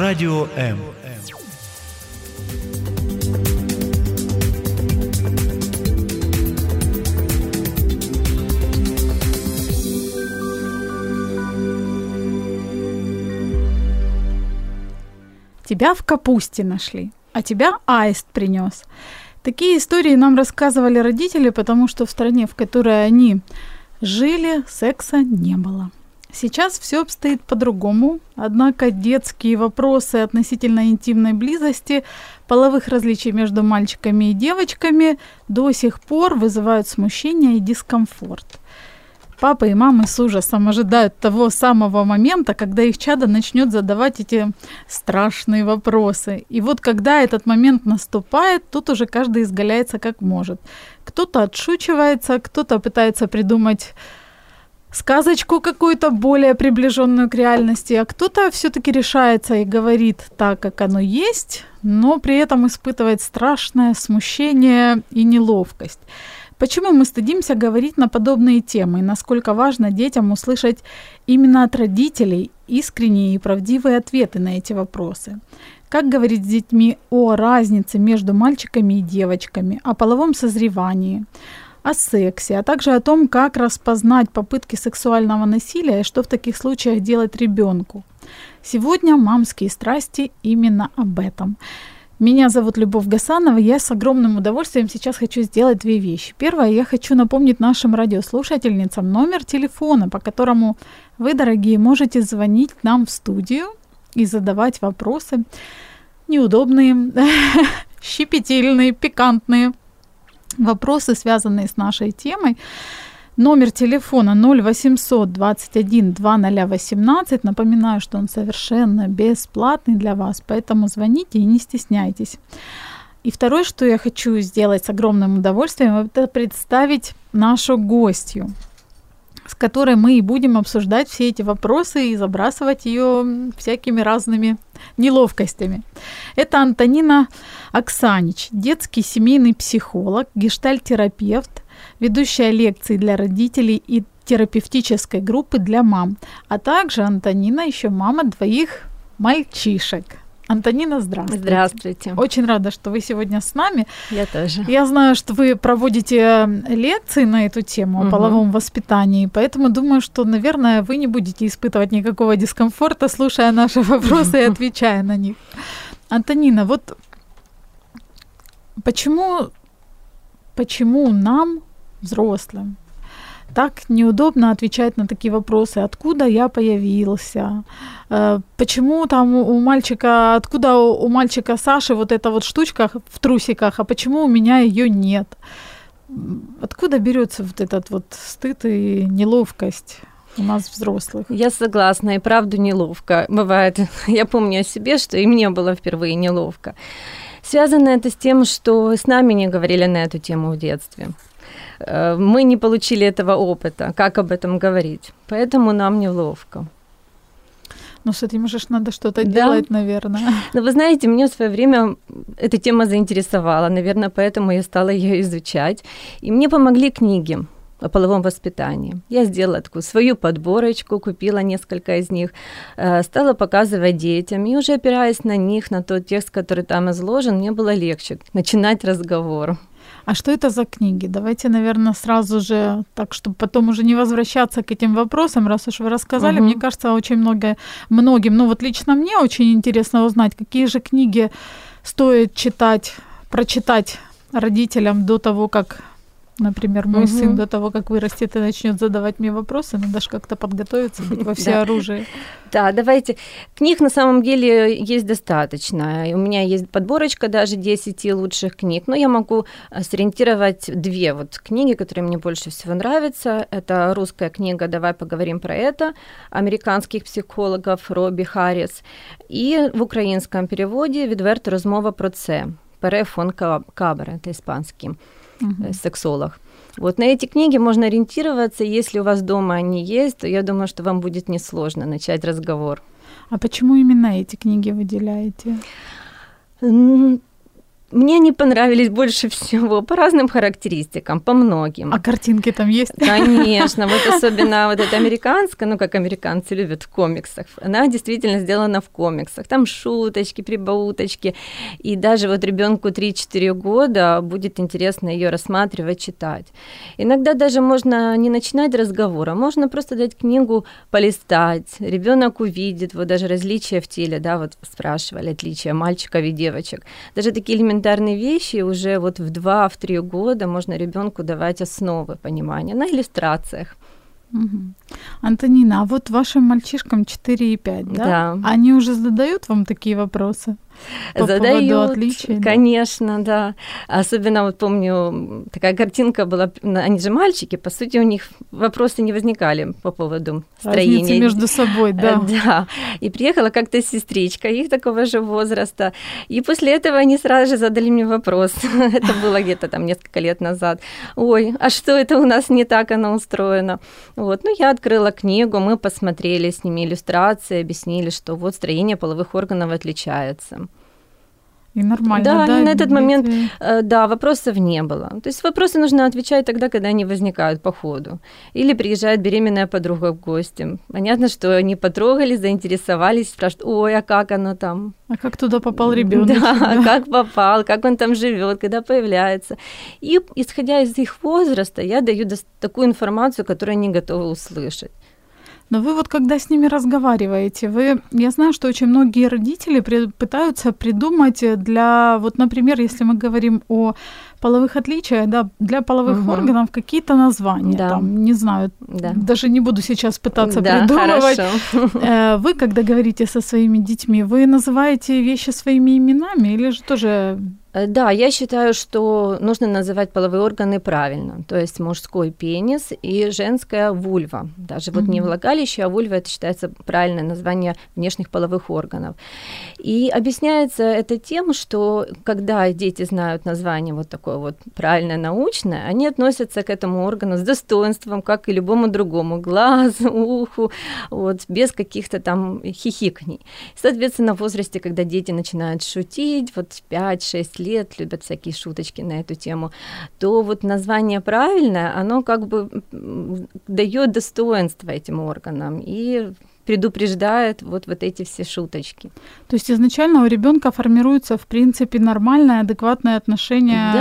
Радио М. Тебя в капусте нашли, а тебя аист принес. Такие истории нам рассказывали родители, потому что в стране, в которой они жили, секса не было. Сейчас все обстоит по-другому, однако детские вопросы относительно интимной близости, половых различий между мальчиками и девочками до сих пор вызывают смущение и дискомфорт. Папы и мамы с ужасом ожидают того самого момента, когда их чадо начнет задавать эти страшные вопросы. И вот когда этот момент наступает, тут уже каждый изгаляется как может. Кто-то отшучивается, кто-то пытается придумать сказочку какую-то более приближенную к реальности, а кто-то все-таки решается и говорит так, как оно есть, но при этом испытывает страшное смущение и неловкость. Почему мы стыдимся говорить на подобные темы и насколько важно детям услышать именно от родителей искренние и правдивые ответы на эти вопросы? Как говорить с детьми о разнице между мальчиками и девочками, о половом созревании, о сексе, а также о том, как распознать попытки сексуального насилия и что в таких случаях делать ребенку? Сегодня «Мамские страсти» именно об этом. Меня зовут Любовь Гасанова, я с огромным удовольствием сейчас хочу сделать две вещи. Первое, я хочу напомнить нашим радиослушательницам номер телефона, по которому вы, дорогие, можете звонить нам в студию и задавать вопросы неудобные, щепетильные, пикантные вопросы, связанные с нашей темой. Номер телефона 0800 21 2018. Напоминаю, что он совершенно бесплатный для вас, поэтому звоните и не стесняйтесь. И второе, что я хочу сделать с огромным удовольствием, это представить нашу гостью, с которой мы и будем обсуждать все эти вопросы и забрасывать ее всякими разными неловкостями. Это Антонина Оксанич, детский семейный психолог, гештальтерапевт, ведущая лекции для родителей и терапевтической группы для мам. А также Антонина еще мама двоих мальчишек. Антонина, здравствуйте. Здравствуйте. Очень рада, что вы сегодня с нами. Я тоже. Я знаю, что вы проводите лекции на эту тему, о половом воспитании, поэтому думаю, что, наверное, вы не будете испытывать никакого дискомфорта, слушая наши вопросы и отвечая на них. Антонина, вот почему нам, взрослым, так неудобно отвечать на такие вопросы? Откуда я появился? Почему там у мальчика, откуда у мальчика Саши вот эта вот штучка в трусиках, а почему у меня ее нет? Откуда берется вот этот вот стыд и неловкость у нас, взрослых? Я согласна, и правда неловко. Бывает, я помню о себе, что и мне было впервые неловко. Связано это с тем, что с нами не говорили на эту тему в детстве. Мы не получили этого опыта, как об этом говорить. Поэтому нам неловко. Ну, с этим же надо что-то делать, наверное. Но вы знаете, меня в свое время эта тема заинтересовала. Наверное, поэтому я стала ее изучать. И мне помогли книги о половом воспитании. Я сделала такую свою подборочку, купила несколько из них, стала показывать детям, и уже опираясь на них, на тот текст, который там изложен, мне было легче начинать разговор. А что это за книги? Давайте, наверное, сразу же, так, чтобы потом уже не возвращаться к этим вопросам, раз уж вы рассказали, мне кажется, очень многим, ну вот лично мне очень интересно узнать, какие же книги стоит прочитать родителям до того, как... Например, мой сын до того, как вырастет и начнет задавать мне вопросы, надо же как-то подготовиться, быть во всеоружии. Да, давайте. Книг на самом деле есть достаточно. У меня есть подборочка даже 10 лучших книг, но я могу сориентировать две вот книги, которые мне больше всего нравятся. Это русская книга «Давай поговорим про это» американских психологов Робби Харрис и в украинском переводе «Відверта розмова про це» Пере фон Кабре, это испанский сексолог. Вот на эти книги можно ориентироваться. Если у вас дома они есть, то я думаю, что вам будет несложно начать разговор. А почему именно эти книги выделяете? Мне не понравились больше всего по разным характеристикам, по многим. А картинки там есть? Конечно, вот особенно вот эта американская, ну, как американцы любят в комиксах, она действительно сделана в комиксах. Там шуточки, прибауточки, и даже вот ребенку 3-4 года будет интересно ее рассматривать, читать. Иногда даже можно не начинать разговор, а можно просто дать книгу полистать. Ребенок увидит, вот даже различия в теле, да, вот спрашивали, отличия мальчиков и девочек. Даже такие элементарные вещи уже вот в 2-3 года можно ребенку давать основы понимания на иллюстрациях. Угу. Антонина, а вот вашим мальчишкам 4,5, да? Да. Они уже задают вам такие вопросы? Задают, конечно, да. Особенно вот помню, такая картинка была, они же мальчики, по сути, у них вопросы не возникали по поводу строения. Разницы между собой, да. Да, и приехала как-то сестричка их такого же возраста, и после этого они сразу же задали мне вопрос, это было где-то там несколько лет назад, ой, а что это у нас не так оно устроено? Вот, ну я открыла книгу, мы посмотрели с ними иллюстрации, объяснили, что вот строение половых органов отличается. И нормально, да, на этот момент, да, вопросов не было. То есть вопросы нужно отвечать тогда, когда они возникают по ходу. Или приезжает беременная подруга в гости. Понятно, что они потрогали, заинтересовались, спрашивают, ой, а как оно там? А как туда попал ребенок? Да, как попал, как он там живет, когда появляется. И, исходя из их возраста, я даю такую информацию, которую они готовы услышать. Но вы вот когда с ними разговариваете, я знаю, что очень многие родители пытаются придумать для, вот, например, если мы говорим о половых отличиях, да, для половых органов какие-то названия, да. Там, не знаю, да. Даже не буду сейчас пытаться придумывать. Хорошо. Вы, когда говорите со своими детьми, вы называете вещи своими именами или же тоже... Да, я считаю, что нужно называть половые органы правильно, то есть мужской пенис и женская вульва. Даже вот не влагалище, а вульва – это считается правильное название внешних половых органов. И объясняется это тем, что когда дети знают название вот такое вот правильное научное, они относятся к этому органу с достоинством, как и любому другому – глазу, уху, вот, без каких-то там хихиканий. Соответственно, в возрасте, когда дети начинают шутить, вот 5-6 лет, любят всякие шуточки на эту тему, то вот название правильное, оно как бы дает достоинство этим органам и предупреждает вот эти все шуточки. То есть изначально у ребенка формируется, в принципе, нормальное, адекватное отношение.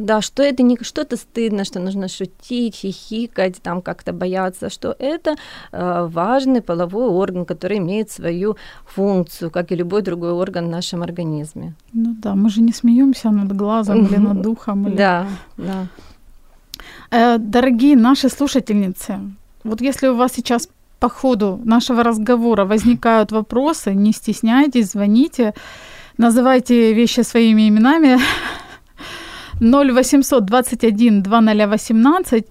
Да, что это не что-то стыдно, что нужно шутить, хихикать, там как-то бояться, что это важный половой орган, который имеет свою функцию, как и любой другой орган в нашем организме. Ну да, мы же не смеемся над глазом или над духом. Да. Дорогие наши слушательницы, вот если у вас сейчас по ходу нашего разговора возникают вопросы, не стесняйтесь, звоните, называйте вещи своими именами. 0800 21 2018.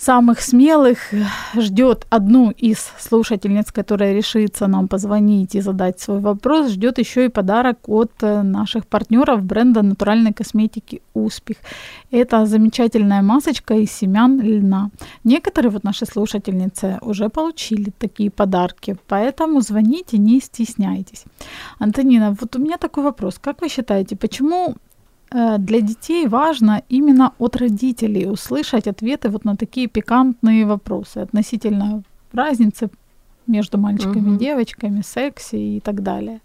Самых смелых ждет одну из слушательниц, которая решится нам позвонить и задать свой вопрос, ждет еще и подарок от наших партнеров бренда натуральной косметики «Успех». Это замечательная масочка из семян льна. Некоторые вот наши слушательницы уже получили такие подарки, поэтому звоните, не стесняйтесь. Антонина, вот у меня такой вопрос. Как вы считаете, почему... Для детей важно именно от родителей услышать ответы вот на такие пикантные вопросы относительно разницы между мальчиками и девочками, сексе и так далее.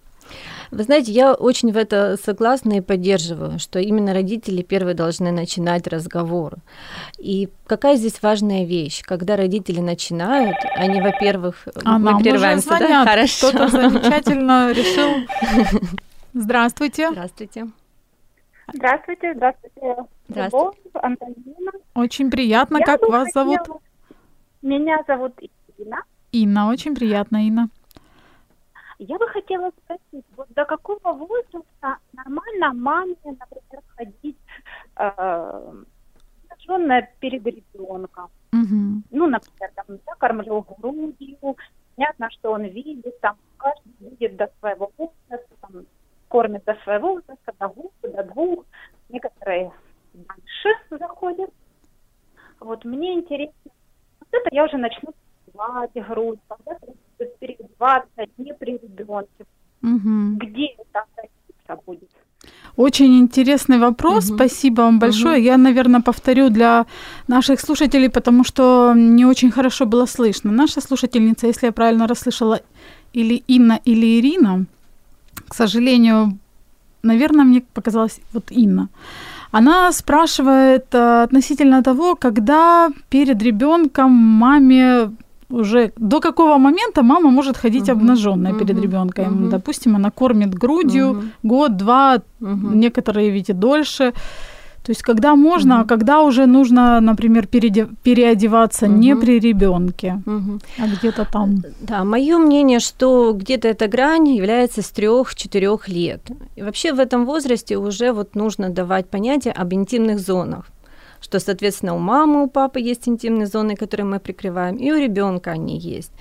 Вы знаете, я очень в это согласна и поддерживаю, что именно родители первые должны начинать разговор. И какая здесь важная вещь? Когда родители начинают, они, во-первых, мы прерываемся, да? Хорошо. Кто-то замечательно решил. Здравствуйте. Здравствуйте. Здравствуйте. Антонина. Очень приятно. Как вас зовут? Меня зовут Инна. Инна, очень приятно, Инна. Я бы хотела спросить, вот до какого возраста нормально маме, например, ходить перед ребенком? Угу. Ну, например, там, я кормлю грудью, понятно, что он видит, там каждый видит до своего возраста, там, кормят до своего возраста, до двух, некоторые дальше заходят. Вот мне интересно, вот это я уже начну сдавать грудь, когда перед 20, не при ребенке. Угу. Где это будет? Очень интересный вопрос. Угу. Спасибо вам большое. Угу. Я, наверное, повторю для наших слушателей, потому что не очень хорошо было слышно. Наша слушательница, если я правильно расслышала, или Инна, или Ирина, к сожалению, наверное, мне показалось, вот Инна. Она спрашивает относительно того, когда перед ребенком маме уже до какого момента мама может ходить обнаженная перед ребенком. Допустим, она кормит грудью год, два, некоторые ведь и дольше. То есть когда можно, а когда уже нужно, например, переодеваться не при ребенке, а где-то там. Да, мое мнение, что где-то эта грань является с 3-4 лет. И вообще в этом возрасте уже вот нужно давать понятие об интимных зонах, что, соответственно, у мамы, у папы есть интимные зоны, которые мы прикрываем, и у ребенка они есть,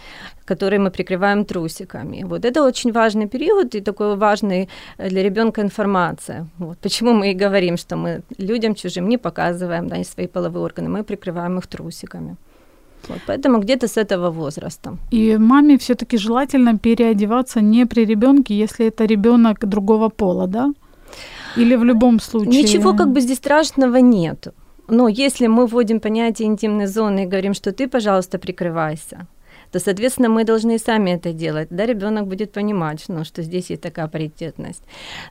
которые мы прикрываем трусиками. Вот это очень важный период и такой важный для ребенка информация. Вот. Почему мы и говорим, что мы людям чужим не показываем, да, свои половые органы, мы прикрываем их трусиками. Вот, поэтому где-то с этого возраста. И маме все-таки желательно переодеваться не при ребенке, если это ребенок другого пола, да? Или в любом случае? Ничего как бы здесь страшного нет. Но если мы вводим понятие интимной зоны и говорим, что ты, пожалуйста, прикрывайся, то, соответственно, мы должны и сами это делать. Да, ребенок будет понимать, ну, что здесь есть такая паритетность.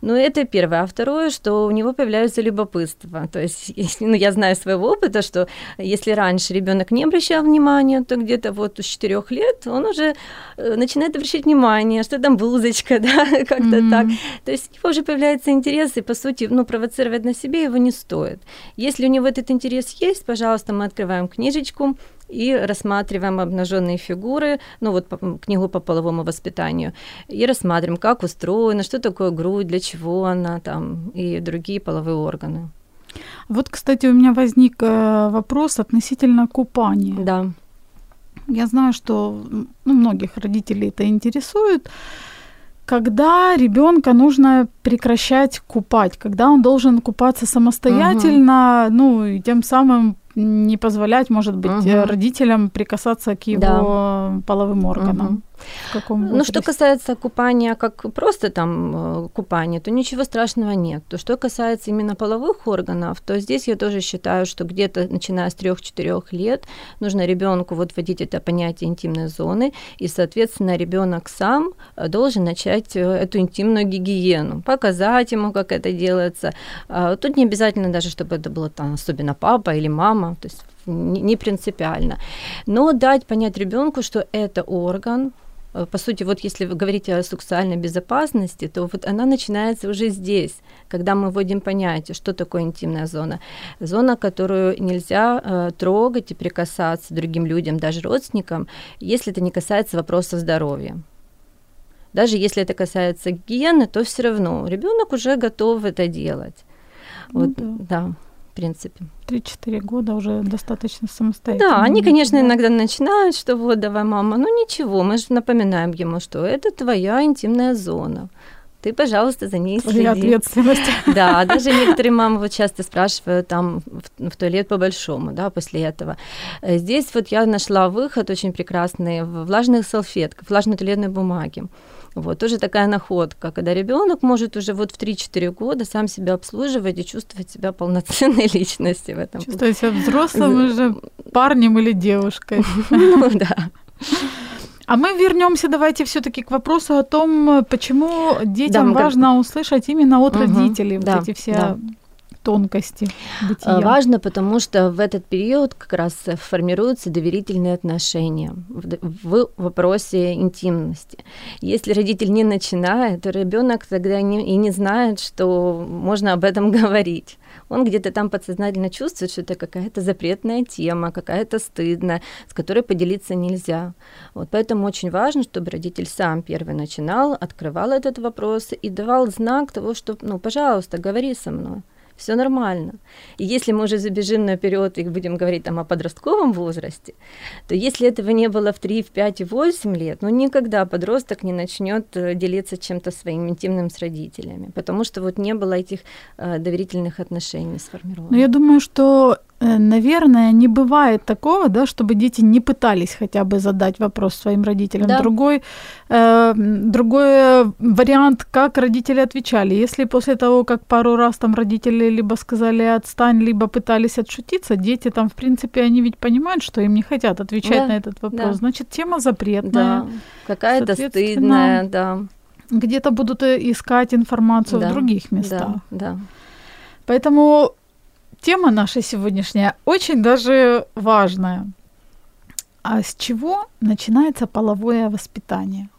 Но это первое. А второе, что у него появляется любопытство. То есть, если, ну, я знаю своего опыта, что если раньше ребенок не обращал внимания, то где-то вот с 4 лет он уже начинает обращать внимание, что там блузочка, да, как-то так. То есть у него уже появляется интерес, и, по сути, ну, провоцировать на себе его не стоит. Если у него этот интерес есть, пожалуйста, мы открываем книжечку, и рассматриваем обнаженные фигуры, ну вот книгу по половому воспитанию, и рассматриваем, как устроено, что такое грудь, для чего она там, и другие половые органы. Вот, кстати, у меня возник вопрос относительно купания. Да. Я знаю, что многих родителей это интересует. Когда ребенка нужно прекращать купать, когда он должен купаться самостоятельно, ну и тем самым не позволять, может быть, родителям прикасаться к его половым органам. Ну, что касается купания, как просто там купания, то ничего страшного нет. То, что касается именно половых органов, то здесь я тоже считаю, что где-то начиная с 3-4 лет нужно ребенку вот вводить это понятие интимной зоны, и, соответственно, ребенок сам должен начать эту интимную гигиену, показать ему, как это делается. Тут не обязательно даже, чтобы это было там, особенно папа или мама, то есть не принципиально. Но дать понять ребенку, что это орган. По сути, вот если вы говорите о сексуальной безопасности, то вот она начинается уже здесь, когда мы вводим понятие, что такое интимная зона. Зона, которую нельзя трогать и прикасаться другим людям, даже родственникам, если это не касается вопроса здоровья. Даже если это касается гигиены, то все равно ребенок уже готов это делать. Вот, да. В принципе. 3-4 года уже достаточно самостоятельно. Да, они, конечно, иногда начинают, что вот, давай, мама, ну ничего, мы же напоминаем ему, что это твоя интимная зона. Ты, пожалуйста, за ней следи. Твоя ответственность. Да, даже некоторые мамы вот часто спрашивают там в туалет по-большому, да, после этого. Здесь вот я нашла выход очень прекрасный в влажных салфетках, влажной туалетной бумаге. Вот, тоже такая находка, когда ребенок может уже вот в 3-4 года сам себя обслуживать и чувствовать себя полноценной личностью в этом. Чувствовать себя взрослым уже парнем или девушкой. Ну да. А мы вернемся, давайте все-таки к вопросу о том, почему детям важно услышать именно от родителей вот эти все тонкости бытия. Важно, потому что в этот период как раз формируются доверительные отношения в вопросе интимности. Если родитель не начинает, то ребенок тогда не знает, что можно об этом говорить. Он где-то там подсознательно чувствует, что это какая-то запретная тема, какая-то стыдная, с которой поделиться нельзя. Вот, поэтому очень важно, чтобы родитель сам первый начинал, открывал этот вопрос и давал знак того, что, ну, пожалуйста, говори со мной. Все нормально. И если мы уже забежим наперед и будем говорить там о подростковом возрасте, то если этого не было в 3, в 5 и 8 лет, ну никогда подросток не начнет делиться чем-то своим интимным с родителями, потому что вот не было этих доверительных отношений сформированных. Но я думаю, что наверное, не бывает такого, да, чтобы дети не пытались хотя бы задать вопрос своим родителям. Да. Другой вариант, как родители отвечали. Если после того, как пару раз там родители либо сказали «отстань», либо пытались отшутиться, дети там, в принципе, они ведь понимают, что им не хотят отвечать на этот вопрос. Да. Значит, тема запретная. Да. Какая-то стыдная, да. Где-то будут искать информацию в других местах. Да. Поэтому... Тема наша сегодняшняя очень даже важная. А с чего начинается половое воспитание?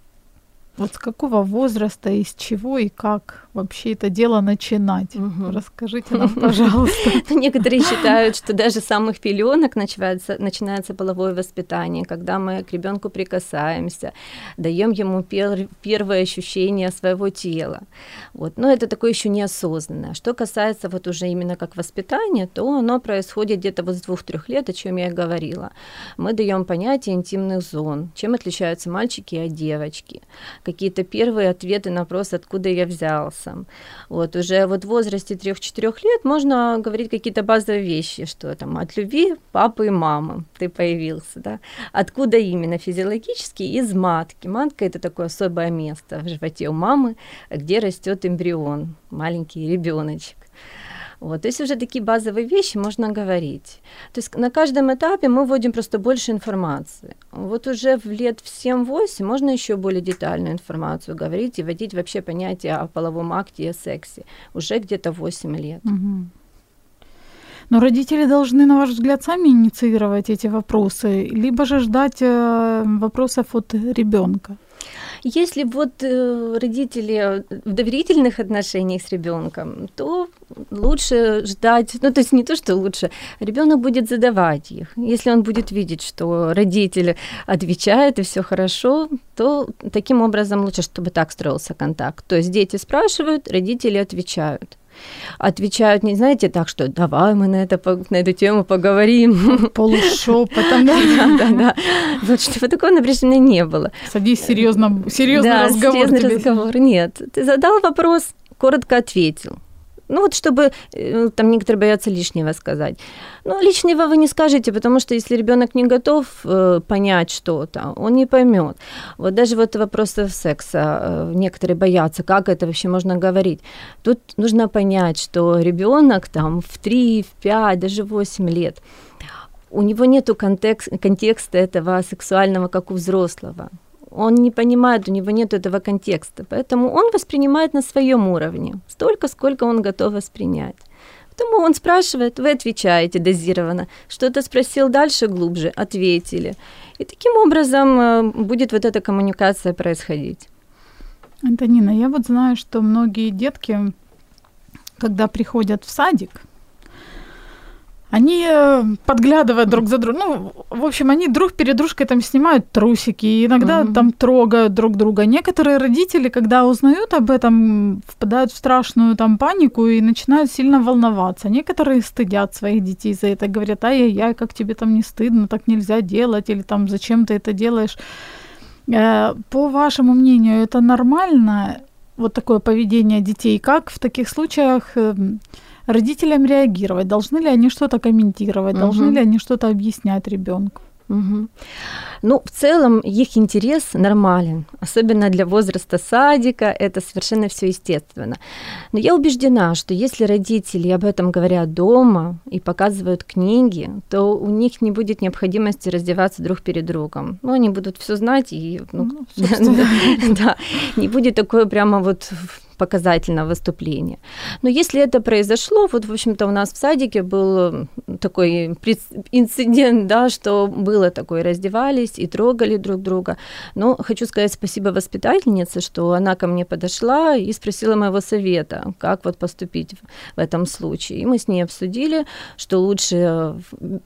Вот с какого возраста, и с чего, и как вообще это дело начинать? Угу. Расскажите нам, пожалуйста. Некоторые считают, что даже с самых пеленок начинается половое воспитание, когда мы к ребенку прикасаемся, даем ему первое ощущение своего тела. Вот. Но это такое еще неосознанное. Что касается вот уже именно как воспитания, то оно происходит где-то вот с 2-3 лет, о чем я и говорила. Мы даем понятие интимных зон, чем отличаются мальчики от девочки, какие-то первые ответы на вопрос, откуда я взялся. Вот уже вот в возрасте 3-4 лет можно говорить какие-то базовые вещи, что там от любви папы и мамы ты появился, да? Откуда именно физиологически? Из матки. Матка — это такое особое место в животе у мамы, где растет эмбрион, маленький ребеночек. Вот, то есть уже такие базовые вещи можно говорить. То есть на каждом этапе мы вводим просто больше информации. Вот уже в лет в 7-8 можно еще более детальную информацию говорить и вводить вообще понятие о половом акте и о сексе. Уже где-то 8 лет. Угу. Но родители должны, на ваш взгляд, сами инициировать эти вопросы, либо же ждать вопросов от ребенка. Если вот родители в доверительных отношениях с ребенком, то лучше ждать, ну то есть не то, что лучше, ребенок будет задавать их. Если он будет видеть, что родители отвечают и все хорошо, то таким образом лучше, чтобы так строился контакт. То есть дети спрашивают, родители отвечают. Отвечают, не знаете, так что давай мы на эту тему поговорим. Полушепотом. Да. Вот чтобы такого напряжения не было. Садись, серьезный разговор. Да, серьезный разговор. Нет, ты задал вопрос, коротко ответил. Ну вот чтобы, там некоторые боятся лишнего сказать. Но лишнего вы не скажете, потому что если ребенок не готов понять что-то, он не поймет. Вот даже вот вопросы секса, некоторые боятся, как это вообще можно говорить. Тут нужно понять, что ребенок там в 3, в 5, даже 8 лет, у него нет контекста этого сексуального, как у взрослого. Он не понимает, у него нет этого контекста, поэтому он воспринимает на своем уровне, столько, сколько он готов воспринять. Поэтому он спрашивает, вы отвечаете дозированно, что-то спросил дальше, глубже, ответили. И таким образом будет вот эта коммуникация происходить. Антонина, я вот знаю, что многие детки, когда приходят в садик, они подглядывают друг за другом. Ну, в общем, они друг перед дружкой там снимают трусики, иногда там трогают друг друга. Некоторые родители, когда узнают об этом, впадают в страшную там панику и начинают сильно волноваться. Некоторые стыдят своих детей за это, говорят, ай-яй-яй, как тебе там не стыдно, так нельзя делать, или там зачем ты это делаешь. По вашему мнению, это нормально, вот такое поведение детей? Как в таких случаях... родителям реагировать? Должны ли они что-то комментировать? Должны ли они что-то объяснять ребенку? Угу. Ну, в целом их интерес нормален, особенно для возраста садика, это совершенно все естественно. Но я убеждена, что если родители об этом говорят дома и показывают книги, то у них не будет необходимости раздеваться друг перед другом. Ну, они будут все знать, и не будет такое прямо вот... показательного выступления. Но если это произошло, вот, в общем-то, у нас в садике был такой инцидент, да, что было такое, раздевались и трогали друг друга. Но хочу сказать спасибо воспитательнице, что она ко мне подошла и спросила моего совета, как вот поступить в этом случае. И мы с ней обсудили, что лучше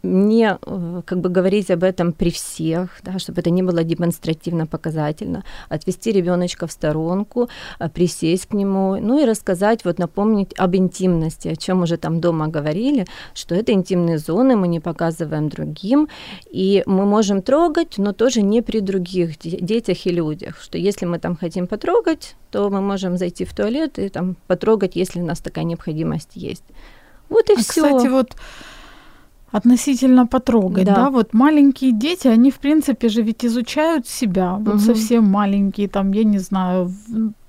не как бы говорить об этом при всех, да, чтобы это не было демонстративно показательно, отвести ребеночка в сторонку, присесть к нему, ну и рассказать, вот напомнить об интимности, о чем уже там дома говорили, что это интимные зоны, мы не показываем другим, и мы можем трогать, но тоже не при других детях и людях, что если мы там хотим потрогать, то мы можем зайти в туалет и там потрогать, если у нас такая необходимость есть. Вот и всё. Кстати, вот Относительно потрогать, да, вот маленькие дети, они, в принципе же, ведь изучают себя, вот совсем маленькие, там, я не знаю,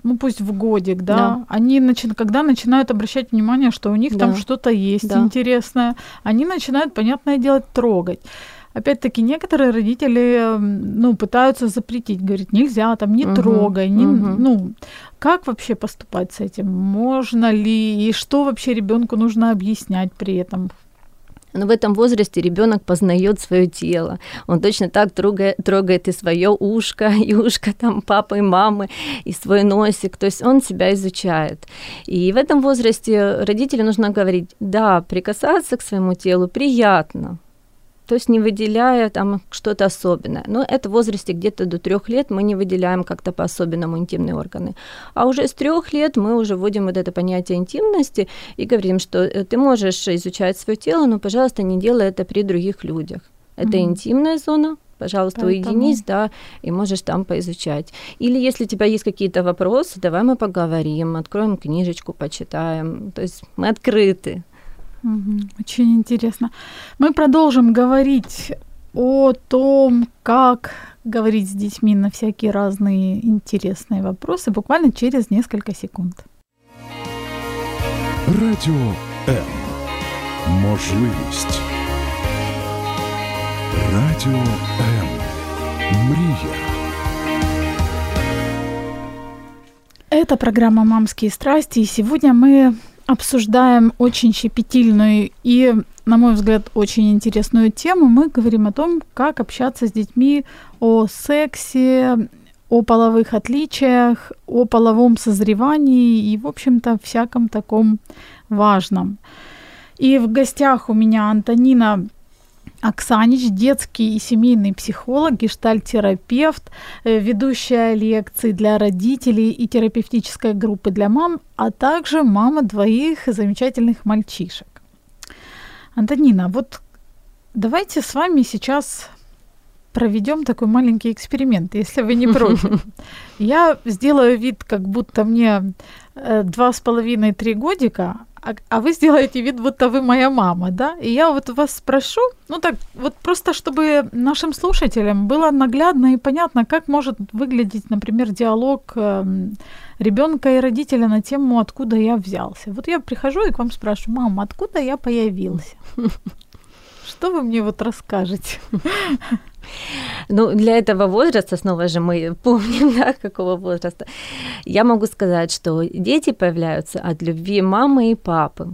ну, пусть в годик, да, они, когда начинают обращать внимание, что у них там что-то есть интересное, они начинают, понятное дело, трогать. Опять-таки, некоторые родители, ну, пытаются запретить, говорят, нельзя, там, не трогай, не, ну, как вообще поступать с этим, можно ли, и что вообще ребенку нужно объяснять при этом? Но в этом возрасте ребенок познаёт своё тело. Он точно так трогает и своё ушко, и ушко там папы и мамы, и свой носик. То есть он себя изучает. И в этом возрасте родителю нужно говорить, да, прикасаться к своему телу приятно. То есть не выделяя там что-то особенное. Но это в возрасте где-то до 3 лет мы не выделяем как-то по-особенному интимные органы. А уже с 3 лет мы уже вводим вот это понятие интимности и говорим, что ты можешь изучать свое тело, но, пожалуйста, не делай это при других людях. Это интимная зона. Пожалуйста, уединись, да, и можешь там поизучать. Или если у тебя есть какие-то вопросы, давай мы поговорим, откроем книжечку, почитаем. То есть мы открыты. Очень интересно. Мы продолжим говорить о том, как говорить с детьми на всякие разные интересные вопросы буквально через несколько секунд. Радио М. Можливість. Радіо М. Мрія. Это программа «Мамские страсти», и сегодня мы обсуждаем очень щепетильную и, на мой взгляд, очень интересную тему. Мы говорим о том, как общаться с детьми, о сексе, о половых отличиях, о половом созревании и, в общем-то, всяком таком важном. И в гостях у меня Антонина Оксанич, детский и семейный психолог, гештальт-терапевт, ведущая лекций для родителей и терапевтической группы для мам, а также мама 2 замечательных мальчишек. Антонина, вот давайте с вами сейчас проведем такой маленький эксперимент, если вы не против. Я сделаю вид, как будто мне 2,5-3 годика, а вы сделаете вид, будто вы моя мама, да? И я вот вас спрошу, ну так, вот просто чтобы нашим слушателям было наглядно и понятно, как может выглядеть, например, диалог ребенка и родителя на тему «Откуда я взялся?». Вот я прихожу и к вам спрашиваю: «Мама, откуда я появился?» Что вы мне вот расскажете? Ну, для этого возраста, снова же мы помним, да, какого возраста, я могу сказать, что дети появляются от любви мамы и папы.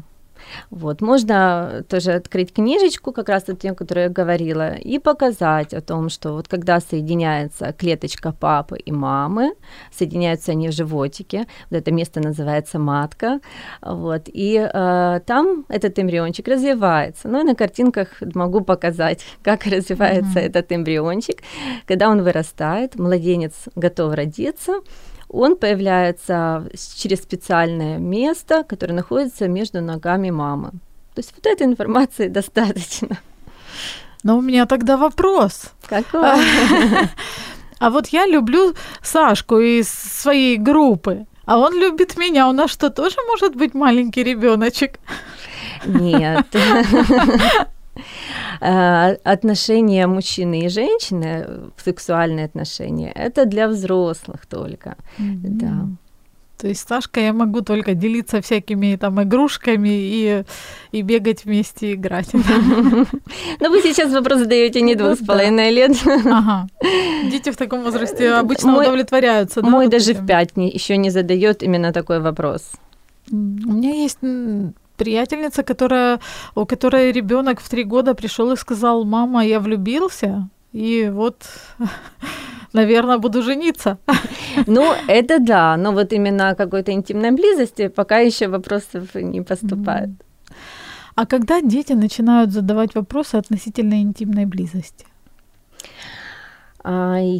Вот, можно тоже открыть книжечку, как раз о том, которую я говорила, и показать о том, что вот когда соединяется клеточка папы и мамы, соединяются они в животике, вот это место называется матка, вот, и там этот эмбриончик развивается. Ну и на картинках могу показать, как развивается этот эмбриончик. Когда он вырастает, младенец готов родиться, он появляется через специальное место, которое находится между ногами мамы. То есть вот этой информации достаточно. Но у меня тогда вопрос. Какой? А вот я люблю Сашку из своей группы, а он любит меня. У нас что, тоже может быть маленький ребеночек? Нет. Отношения мужчины и женщины, сексуальные отношения, это для взрослых только. Да. То есть с Сашкой я могу только делиться всякими там игрушками и бегать вместе, играть. Но вы сейчас вопрос задаете не 2,5 лет. Ага. Дети в таком возрасте обычно удовлетворяются. Мой даже в 5 еще не задает именно такой вопрос. У меня есть приятельница, у которой ребенок в 3 года пришел и сказал: «Мама, я влюбился, и вот, наверное, буду жениться». Ну, это да, но вот именно о какой-то интимной близости пока еще вопросов не поступает. А когда дети начинают задавать вопросы относительно интимной близости?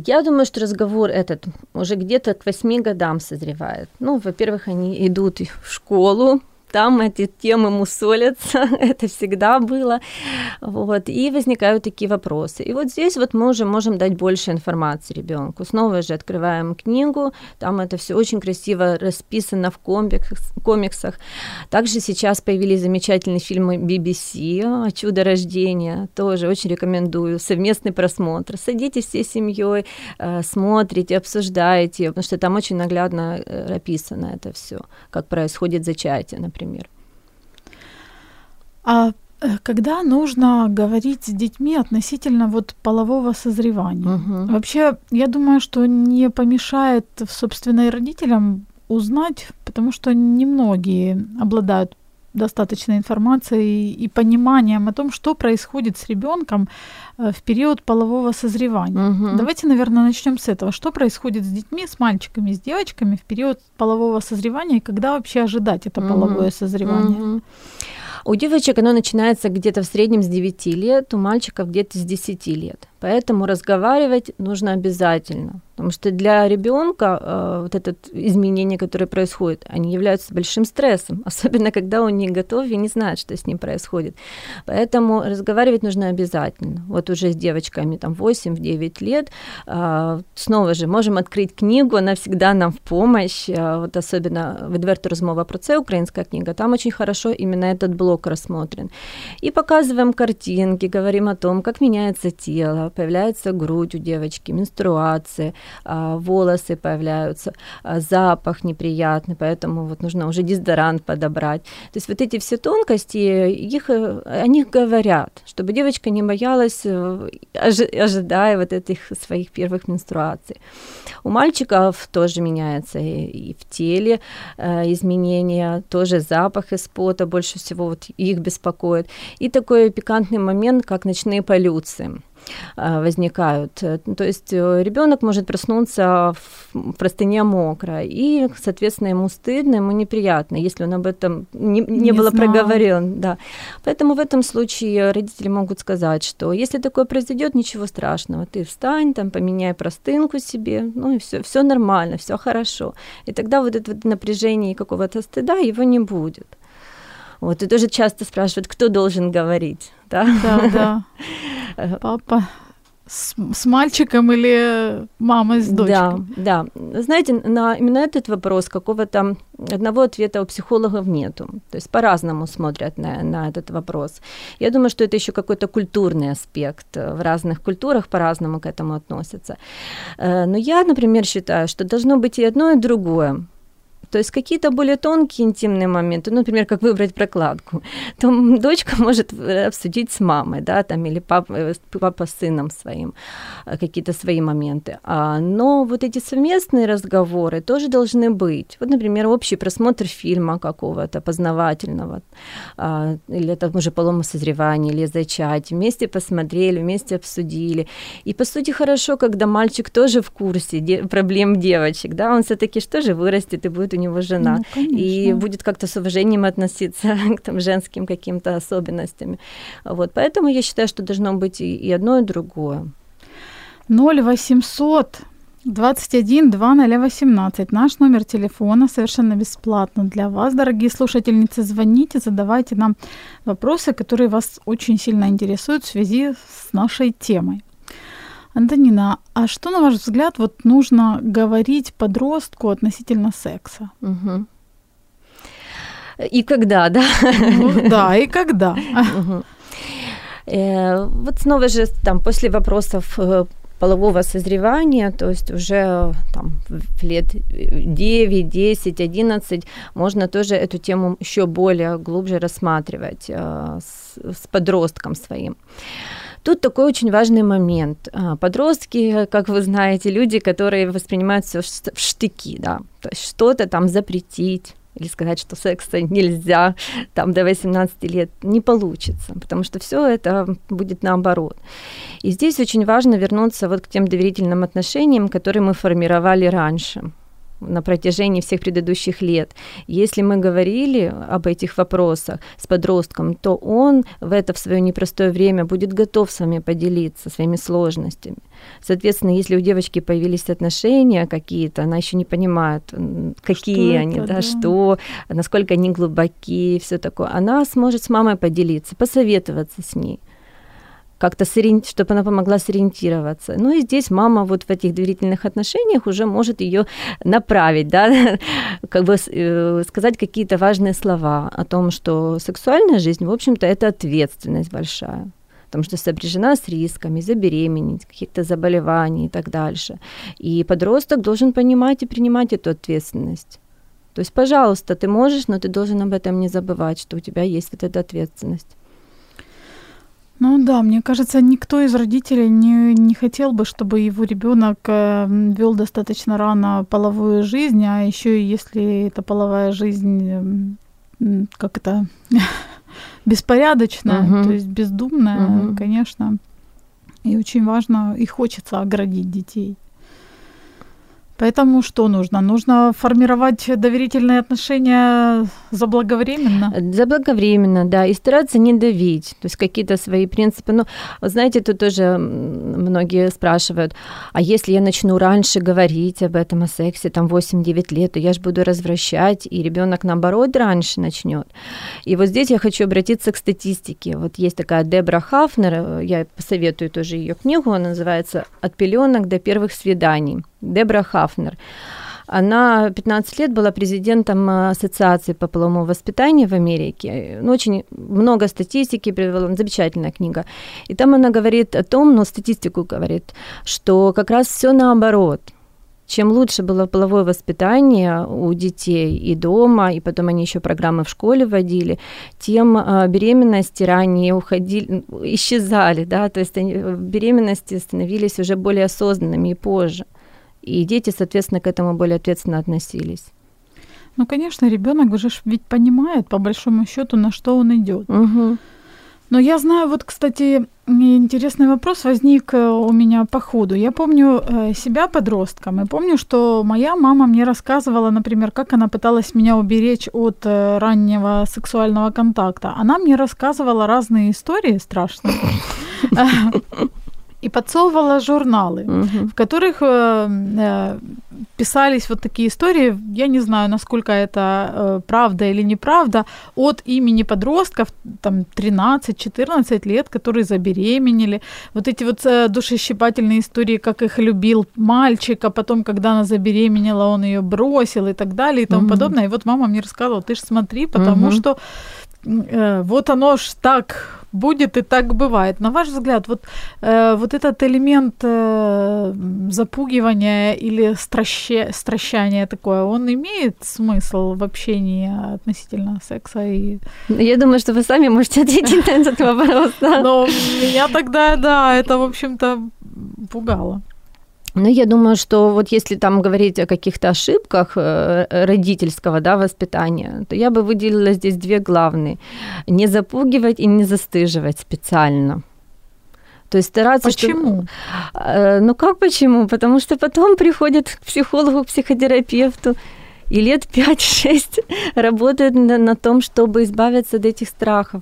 Я думаю, что разговор этот уже где-то к 8 годам созревает. Ну, во-первых, они идут в школу, там эти темы мусолятся, это всегда было, вот, и возникают такие вопросы. И вот здесь вот мы уже можем дать больше информации ребенку. Снова же открываем книгу, там это все очень красиво расписано в комиксах. Также сейчас появились замечательные фильмы BBC «Чудо рождения», тоже очень рекомендую, совместный просмотр. Садитесь всей семьей, смотрите, обсуждаете, потому что там очень наглядно описано это все, как происходит зачатие, например. А когда нужно говорить с детьми относительно вот полового созревания? Угу. Вообще, я думаю, что не помешает, собственно, и родителям узнать, потому что немногие обладают достаточной информацией и пониманием о том, что происходит с ребенком в период полового созревания. Угу. Давайте, наверное, начнем с этого. Что происходит с детьми, с мальчиками, с девочками в период полового созревания и когда вообще ожидать это половое созревание? Угу. У девочек оно начинается где-то в среднем с 9 лет, у мальчиков где-то с 10 лет. Поэтому разговаривать нужно обязательно, потому что для ребенка вот это изменение, которое происходит, они являются большим стрессом, особенно когда он не готов и не знает, что с ним происходит. Поэтому разговаривать нужно обязательно. Вот уже с девочками там 8-9 лет, снова же можем открыть книгу, она всегда нам в помощь, вот особенно «Відверто розмова про це», украинская книга, там очень хорошо именно этот блок рассмотрен. И показываем картинки, говорим о том, как меняется тело, появляется грудь у девочки, менструации, волосы появляются, запах неприятный, поэтому вот нужно уже дезодорант подобрать. То есть вот эти все тонкости, о них говорят, чтобы девочка не боялась, ожидая вот этих своих первых менструаций. У мальчиков тоже меняется и в теле изменения, тоже запах из пота, больше всего вот их беспокоит. И такой пикантный момент, как ночные полюции возникают. То есть ребенок может проснуться в простыне мокро, и, соответственно, ему стыдно, ему неприятно, если он об этом не был проговорен. Да. Поэтому в этом случае родители могут сказать, что если такое произойдет, ничего страшного, ты встань, там, поменяй простынку себе, ну и все нормально, все хорошо. И тогда вот это вот напряжение какого-то стыда его не будет. Вот, и тоже часто спрашивают, кто должен говорить, да? Да, да. Папа с мальчиком или мама с дочкой? Да, да. Знаете, на именно этот вопрос какого-то одного ответа у психологов нету. То есть по-разному смотрят на этот вопрос. Я думаю, что это еще какой-то культурный аспект. В разных культурах по-разному к этому относятся. Но я, например, считаю, что должно быть и одно, и другое. То есть какие-то более тонкие интимные моменты, ну, например, как выбрать прокладку, то дочка может обсудить с мамой, да, там, или папа с сыном своим, какие-то свои моменты. Но вот эти совместные разговоры тоже должны быть. Вот, например, общий просмотр фильма какого-то познавательного, или там уже полового созревания, или зачатия. Вместе посмотрели, вместе обсудили. И, по сути, хорошо, когда мальчик тоже в курсе проблем девочек, да, он все-таки что же вырастет и будет у него жена, ну, и будет как-то с уважением относиться к там, женским каким-то особенностям. Вот, поэтому я считаю, что должно быть и одно, и другое. 0800 21 2018 наш номер телефона совершенно бесплатно для вас, дорогие слушательницы. Звоните, задавайте нам вопросы, которые вас очень сильно интересуют в связи с нашей темой. Антонина, а что, на ваш взгляд, вот нужно говорить подростку относительно секса? Угу. И когда, да? Ну, да, и когда. Угу. Вот снова же там после вопросов полового созревания, то есть уже там, в лет 9, 10, 11 можно тоже эту тему еще более глубже рассматривать с подростком своим. Тут такой очень важный момент. Подростки, как вы знаете, люди, которые воспринимают всё в штыки, да, то есть что-то там запретить или сказать, что секса нельзя, там до 18 лет не получится, потому что все это будет наоборот. И здесь очень важно вернуться вот к тем доверительным отношениям, которые мы формировали раньше. на протяжении всех предыдущих лет. Если мы говорили об этих вопросах с подростком, то он в это в свое непростое время будет готов с вами поделиться своими сложностями. Соответственно, если у девочки появились отношения какие-то, она еще не понимает, какие они, да, что, насколько они глубоки, все такое, она сможет с мамой поделиться, посоветоваться с ней, как-то чтобы она помогла сориентироваться. Ну и здесь мама вот в этих доверительных отношениях уже может ее направить, да, как бы сказать какие-то важные слова о том, что сексуальная жизнь, в общем-то, это ответственность большая, потому что сопряжена с рисками забеременеть, каких-то заболеваний и так дальше. И подросток должен понимать и принимать эту ответственность. То есть, пожалуйста, ты можешь, но ты должен об этом не забывать, что у тебя есть вот эта ответственность. Ну да, мне кажется, никто из родителей не хотел бы, чтобы его ребенок вел достаточно рано половую жизнь, а еще если эта половая жизнь как-то беспорядочная, то есть бездумная, конечно. И очень важно, и хочется оградить детей. Поэтому что нужно? Нужно формировать доверительные отношения заблаговременно? Заблаговременно, да, и стараться не давить, то есть какие-то свои принципы. Ну, знаете, тут тоже многие спрашивают, а если я начну раньше говорить об этом, о сексе, там, 8-9 лет, то я же буду развращать, и ребенок наоборот, раньше начнет. И вот здесь я хочу обратиться к статистике. Вот есть такая Дебра Хафнер, я посоветую тоже ее книгу, она называется «От пеленок до первых свиданий». Дебра Хафнер. Она 15 лет была президентом Ассоциации по половому воспитанию в Америке. Ну, очень много статистики привела, замечательная книга. И там она говорит о том, но статистику говорит, что как раз все наоборот. Чем лучше было половое воспитание у детей и дома, и потом они еще программы в школе вводили, тем беременности ранее уходили, исчезали, да, то есть беременности становились уже более осознанными и позже. И дети, соответственно, к этому более ответственно относились. Ну, конечно, ребенок же ведь понимает, по большому счету, на что он идет. Угу. Но я знаю, вот, кстати, интересный вопрос возник у меня по ходу. Я помню себя подростком, и помню, что моя мама мне рассказывала, например, как она пыталась меня уберечь от раннего сексуального контакта. Она мне рассказывала разные истории страшные. И подсовывала журналы, в которых писались вот такие истории, я не знаю, насколько это правда или неправда, от имени подростков, там, 13-14 лет, которые забеременели. Вот эти вот душещипательные истории, как их любил мальчик, а потом, когда она забеременела, он ее бросил и так далее и тому подобное. И вот мама мне рассказала, ты ж смотри, потому что вот оно ж так... будет и так бывает. На ваш взгляд, вот этот элемент запугивания или стращания такое, он имеет смысл в общении относительно секса? И... Я думаю, что вы сами можете ответить на этот вопрос. Но меня тогда, да, это, в общем-то, пугало. Ну, я думаю, что вот если там говорить о каких-то ошибках родительского, да, воспитания, то я бы выделила здесь две главные. Не запугивать и не застыживать специально. То есть стараться... Почему? Что... Ну, как почему? Потому что потом приходят к психологу, к психотерапевту, и лет 5-6 работают на том, чтобы избавиться от этих страхов.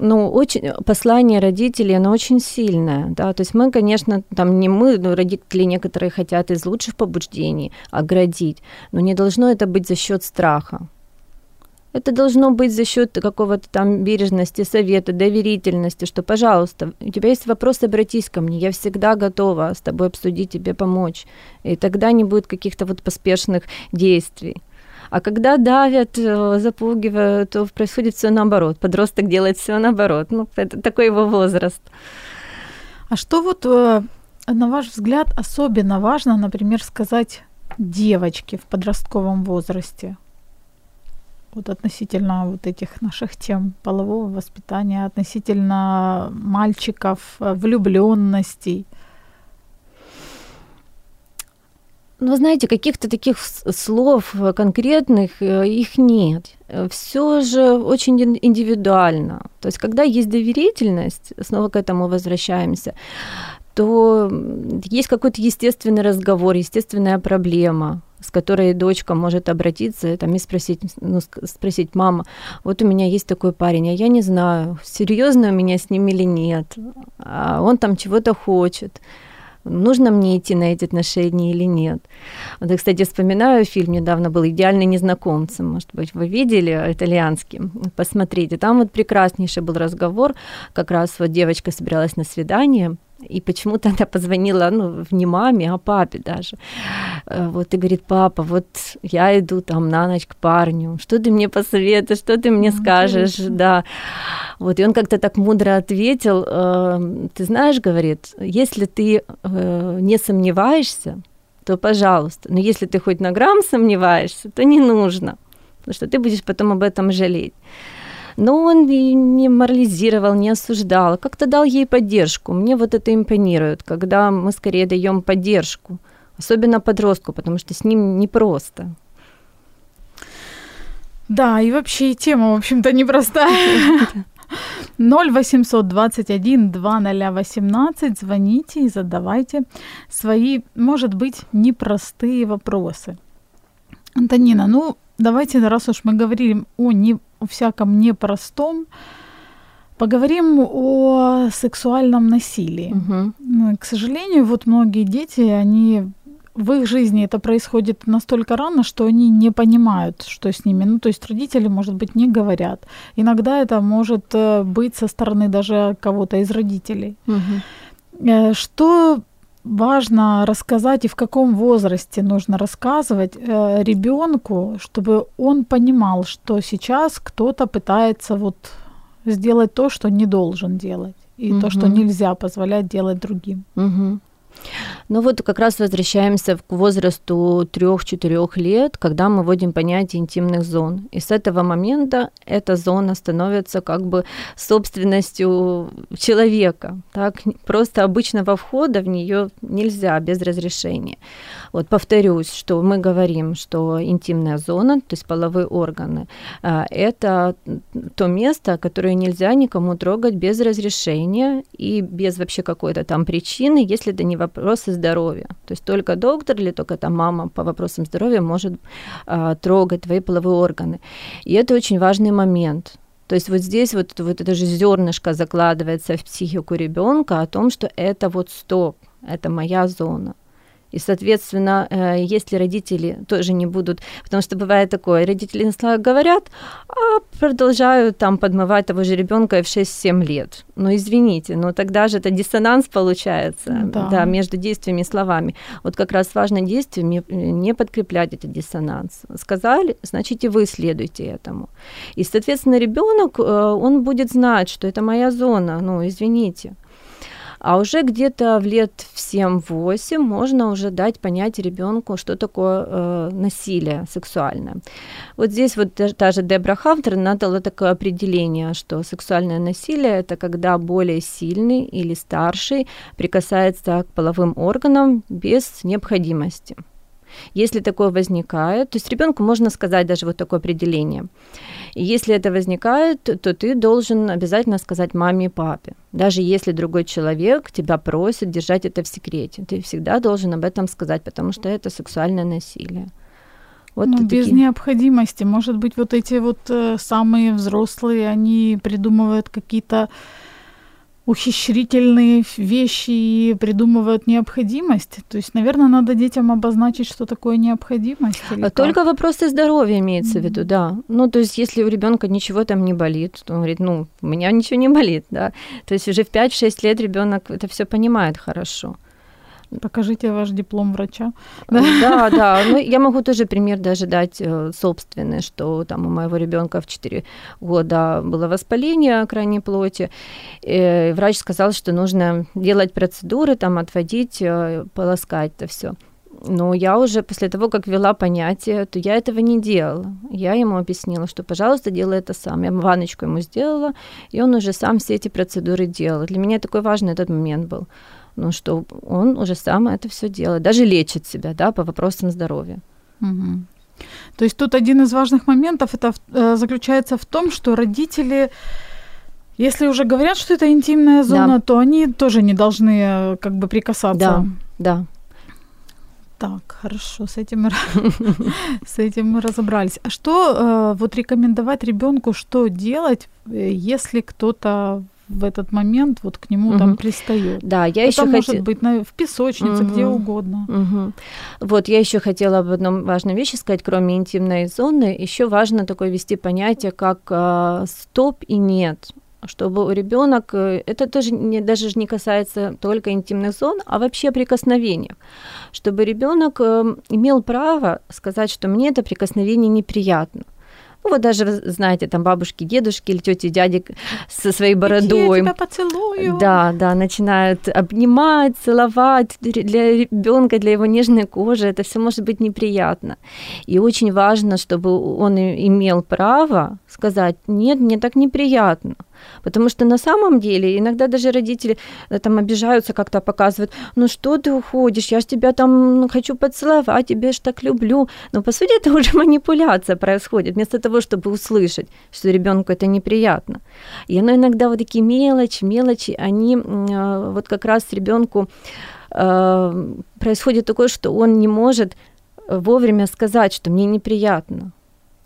Ну, очень, послание родителей, оно очень сильное, да, то есть мы, конечно, там не мы, но родители некоторые хотят из лучших побуждений оградить, но не должно это быть за счет страха. Это должно быть за счет какого-то там бережности, совета, доверительности, что, пожалуйста, у тебя есть вопрос, обратись ко мне, я всегда готова с тобой обсудить, тебе помочь, и тогда не будет каких-то вот поспешных действий. А когда давят, запугивают, то происходит все наоборот. Подросток делает все наоборот. Ну, это такой его возраст. А что вот, на ваш взгляд, особенно важно, например, сказать девочке в подростковом возрасте? Вот относительно вот этих наших тем полового воспитания, относительно мальчиков, влюблённостей. Ну, знаете, каких-то таких слов конкретных, их нет. Все же очень индивидуально. То есть, когда есть доверительность, снова к этому возвращаемся, то есть какой-то естественный разговор, естественная проблема, с которой дочка может обратиться там, и спросить, мама, вот у меня есть такой парень, а я не знаю, серьезно у меня с ним или нет, а он там чего-то хочет, нужно мне идти на эти отношения или нет. Вот я, кстати, вспоминаю, фильм недавно был «Идеальный незнакомец», может быть, вы видели, итальянский, посмотрите. Там вот прекраснейший был разговор, как раз вот девочка собиралась на свидание, и почему-то она позвонила, не маме, а папе даже. Вот и говорит, папа, вот я иду там на ночь к парню, что ты мне посоветуешь, что ты мне скажешь, да. Вот, и он как-то так мудро ответил, ты знаешь, говорит, если ты не сомневаешься, то пожалуйста, но если ты хоть на грамм сомневаешься, то не нужно, потому что ты будешь потом об этом жалеть. Но он и не морализировал, не осуждал, как-то дал ей поддержку. Мне вот это импонирует, когда мы скорее даем поддержку, особенно подростку, потому что с ним непросто. Да, и вообще тема, в общем-то, непростая. 0821 2018, звоните и задавайте свои, может быть, непростые вопросы. Антонина, давайте, раз уж мы говорим о всяком непростом, поговорим о сексуальном насилии. Угу. К сожалению, вот многие дети, в их жизни это происходит настолько рано, что они не понимают, что с ними. То есть родители, может быть, не говорят. Иногда это может быть со стороны даже кого-то из родителей. Угу. Что важно рассказать и в каком возрасте нужно рассказывать ребенку, чтобы он понимал, что сейчас кто-то пытается сделать то, что не должен делать, и то, что нельзя позволять делать другим. Угу. Как раз возвращаемся к возрасту 3-4 лет, когда мы вводим понятие интимных зон. И с этого момента эта зона становится как бы собственностью человека. Так? Просто обычного входа в нее нельзя без разрешения. Вот повторюсь, что мы говорим, что интимная зона, то есть половые органы, это то место, которое нельзя никому трогать без разрешения и без вообще какой-то там причины, если это не вопросы здоровья. То есть только доктор или только там мама по вопросам здоровья может трогать твои половые органы. И это очень важный момент. То есть вот здесь вот это же зернышко закладывается в психику ребенка о том, что это стоп, это моя зона. И, соответственно, если родители тоже не будут, потому что бывает такое, родители говорят, а продолжают там подмывать того же ребенка в 6-7 лет. Извините, тогда же это диссонанс получается, да, между действиями и словами. Вот как раз важно действиями не подкреплять этот диссонанс. Сказали, значит, и вы следуйте этому. И, соответственно, ребенок, он будет знать, что это моя зона, извините. А уже где-то в лет в 7-8 можно уже дать понять ребенку, что такое насилие сексуальное. Вот здесь та же Дебра Хафнер дала такое определение, что сексуальное насилие – это когда более сильный или старший прикасается к половым органам без необходимости. Если такое возникает, то есть ребенку можно сказать даже такое определение. Если это возникает, то ты должен обязательно сказать маме и папе. Даже если другой человек тебя просит держать это в секрете, ты всегда должен об этом сказать, потому что это сексуальное насилие. Без необходимости. Может быть, эти самые взрослые, они придумывают какие-то ухищрительные вещи и придумывают необходимость. То есть, наверное, надо детям обозначить, что такое необходимость. Только вопросы здоровья имеется в виду, да. То есть, если у ребенка ничего там не болит, то он говорит, у меня ничего не болит, да. То есть уже в 5-6 лет ребенок это все понимает хорошо. Покажите ваш диплом врача. Да. Я могу тоже пример даже дать собственный, что там у моего ребенка в 4 года было воспаление крайней плоти. И врач сказал, что нужно делать процедуры, отводить, полоскать это все. Но я уже после того, как ввела понятие, то я этого не делала. Я ему объяснила, что, пожалуйста, делай это сам. Я ванночку ему сделала, и он уже сам все эти процедуры делал. Для меня такой важный этот момент был. Что он уже сам это все делает, даже лечит себя, да, по вопросам здоровья. Угу. То есть тут один из важных моментов заключается в том, что родители Если уже говорят, что это интимная зона, да, то они тоже не должны как бы прикасаться. Да, да. Так, хорошо, с этим мы разобрались. А что вот рекомендовать ребенку, что делать, если кто-то в этот момент вот к нему там пристаёт? Да, я ещё может быть в песочнице, где угодно. Вот я ещё хотела об одном важной вещи сказать, кроме интимной зоны, ещё важно такое вести понятие, как стоп и нет. Чтобы у ребёнка, это тоже не, даже не касается только интимных зон, а вообще прикосновений, чтобы ребёнок имел право сказать, что мне это прикосновение неприятно. Ну, вот даже, знаете, там бабушки, дедушки или тёти, дяди со своей бородой. Я тебя поцелую. Да, да, начинают обнимать, целовать. Для ребёнка, для его нежной кожи это всё может быть неприятно. И очень важно, чтобы он имел право сказать: «Нет, мне так неприятно». Потому что на самом деле иногда даже родители там обижаются, как-то показывают: ну что ты уходишь, я ж тебя там хочу поцеловать, тебя ж так люблю. Но по сути это уже манипуляция происходит, вместо того, чтобы услышать, что ребёнку это неприятно. И оно иногда вот такие мелочи, они вот как раз ребёнку происходит такое, что он не может вовремя сказать, что мне неприятно.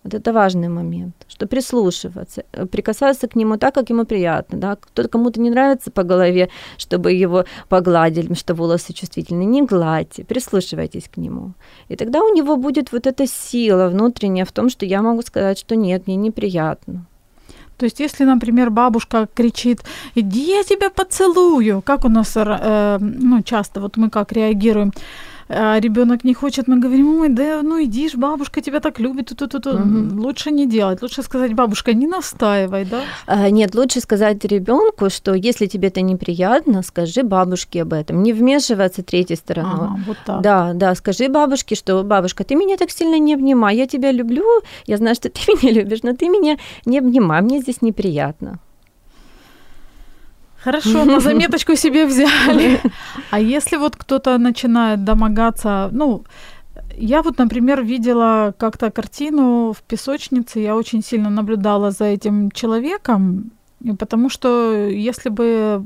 Вот это важный момент, что прислушиваться, прикасаться к нему так, как ему приятно. Да? Кто-то кому-то не нравится по голове, чтобы его погладили, что волосы чувствительны, не гладьте, прислушивайтесь к нему. И тогда у него будет вот эта сила внутренняя в том, что я могу сказать, что нет, мне неприятно. То есть если, например, бабушка кричит: «Иди, я тебя поцелую», как у нас часто вот мы как реагируем? А ребёнок не хочет, мы говорим: «Ой, да ну иди ж, бабушка тебя так любит». Лучше не делать, лучше сказать: «Бабушка, не настаивай», да? Нет, лучше сказать ребёнку, что если тебе это неприятно, скажи бабушке об этом, не вмешиваться третьей стороной. Ага, вот так. Да, да, скажи бабушке, что: «Бабушка, ты меня так сильно не обнимай, я тебя люблю, я знаю, что ты меня любишь, но ты меня не обнимай, мне здесь неприятно». Хорошо, на заметочку себе взяли. А если вот кто-то начинает домогаться... Ну, я вот, например, видела как-то картину в песочнице, я очень сильно наблюдала за этим человеком, потому что если бы,